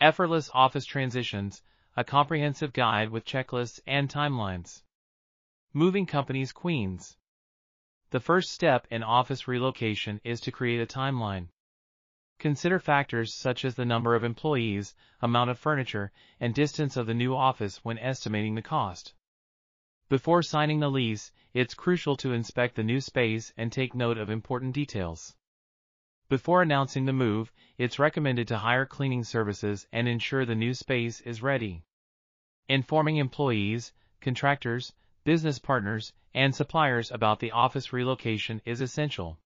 Effortless Office Transitions, a comprehensive guide with checklists and timelines. Moving Companies Queens. The first step in office relocation is to create a timeline. Consider factors such as the number of employees, amount of furniture, and distance of the new office when estimating the cost. Before signing the lease, it's crucial to inspect the new space and take note of important details. Before announcing the move, it's recommended to hire cleaning services and ensure the new space is ready. Informing employees, contractors, business partners, and suppliers about the office relocation is essential.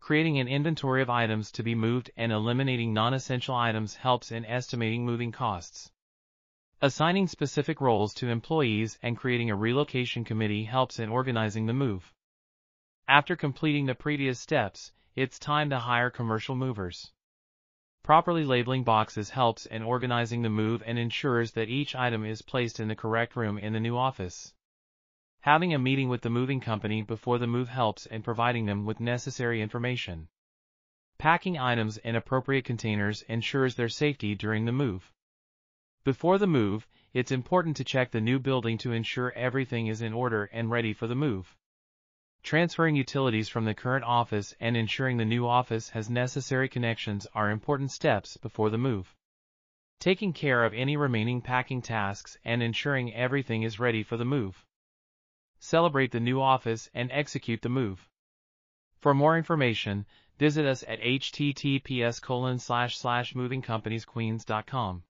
Creating an inventory of items to be moved and eliminating non-essential items helps in estimating moving costs. Assigning specific roles to employees and creating a relocation committee helps in organizing the move. After completing the previous steps, it's time to hire commercial movers. Properly labeling boxes helps in organizing the move and ensures that each item is placed in the correct room in the new office. Having a meeting with the moving company before the move helps in providing them with necessary information. Packing items in appropriate containers ensures their safety during the move. Before the move, it's important to check the new building to ensure everything is in order and ready for the move. Transferring utilities from the current office and ensuring the new office has necessary connections are important steps before the move. Taking care of any remaining packing tasks and ensuring everything is ready for the move. Celebrate the new office and execute the move. For more information, visit us at https://movingcompaniesqueens.com.